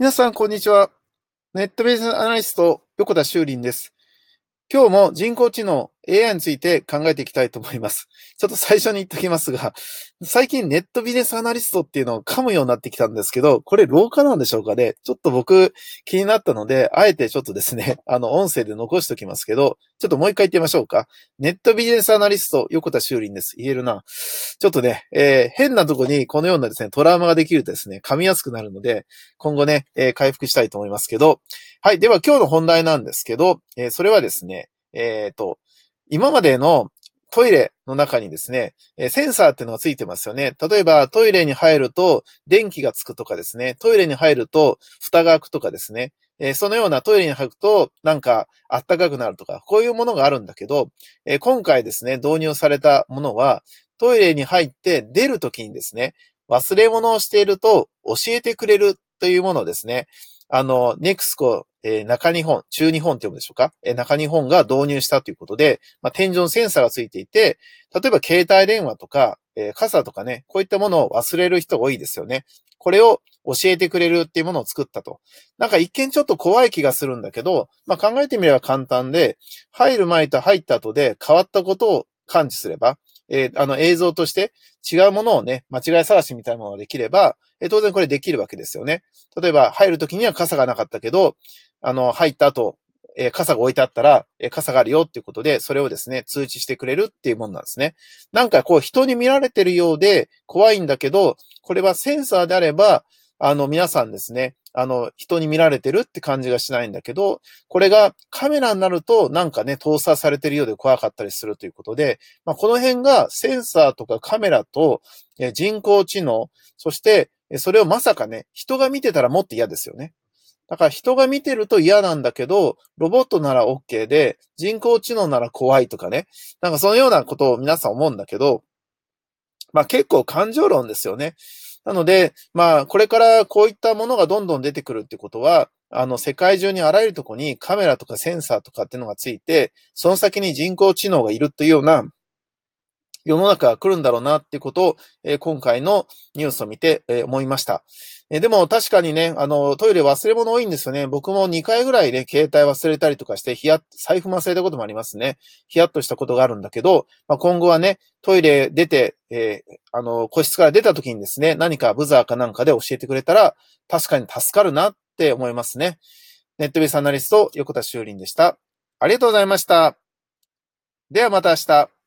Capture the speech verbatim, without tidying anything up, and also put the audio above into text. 皆さん、こんにちは。ネットビジネスアナリスト、横田修林です。今日も人工知能 エーアイ について考えていきたいと思います。ちょっと最初に言っておきますが、最近ネットビジネスアナリストっていうのを噛むようになってきたんですけど、これ老化なんでしょうかね。ちょっと僕気になったので、あえてちょっとですね、あの音声で残しておきますけど、ちょっともう一回言ってみましょうか。ネットビジネスアナリスト、横田修林です。言えるな。ちょっとね、えー、変なとこにこのようなですね、トラウマができるとですね、噛みやすくなるので、今後ね、えー、回復したいと思いますけど、はい。では今日の本題なんですけど、えー、それはですね、えっと、今までのトイレの中にですね、センサーっていうのがついてますよね。例えばトイレに入ると電気がつくとかですね、トイレに入ると蓋が開くとかですね、そのようなトイレに入るとなんかあったかくなるとか、こういうものがあるんだけど、今回ですね、導入されたものはトイレに入って出るときにですね、忘れ物をしていると教えてくれるというものですね。あの、ネクスコ、えー、中日本、中日本って読むでしょうか、えー、中日本が導入したということで、まあ、天井のセンサーがついていて、例えば携帯電話とか、えー、傘とかね、こういったものを忘れる人が多いですよね。これを教えてくれるっていうものを作ったと。なんか一見ちょっと怖い気がするんだけど、まあ、考えてみれば簡単で、入る前と入った後で変わったことを感知すれば、えー、あの映像として違うものをね、間違い探しみたいなものができれば、えー、当然これできるわけですよね。例えば入るときには傘がなかったけど、あの、入った後、えー、傘が置いてあったら、えー、傘があるよっていうことで、それをですね、通知してくれるっていうものなんですね。なんかこう人に見られてるようで怖いんだけど、これはセンサーであれば、あの皆さんですね、あの、人に見られてるって感じがしないんだけど、これがカメラになるとなんかね、搭載されてるようで怖かったりするということで、まあ、この辺がセンサーとかカメラと人工知能、そしてそれをまさかね、人が見てたらもっと嫌ですよね。だから人が見てると嫌なんだけど、ロボットなら OK で、人工知能なら怖いとかね。なんかそのようなことを皆さん思うんだけど、まあ結構感情論ですよね。なので、まあ、これからこういったものがどんどん出てくるってことは、あの、世界中にあらゆるところにカメラとかセンサーとかっていうのがついて、その先に人工知能がいるというような世の中が来るんだろうなっていうことを、えー、今回のニュースを見て、えー、思いました。えー、でも確かにね、あの、トイレ忘れ物多いんですよね。僕もにかいぐらいね、携帯忘れたりとかして、ヒヤッ、財布も忘れたこともありますね。ヒヤッとしたことがあるんだけど、まあ、今後はね、トイレ出て、えー、あの、個室から出た時にですね、何かブザーかなんかで教えてくれたら、確かに助かるなって思いますね。ネットビジネスアナリスト、横田修林でした。ありがとうございました。ではまた明日。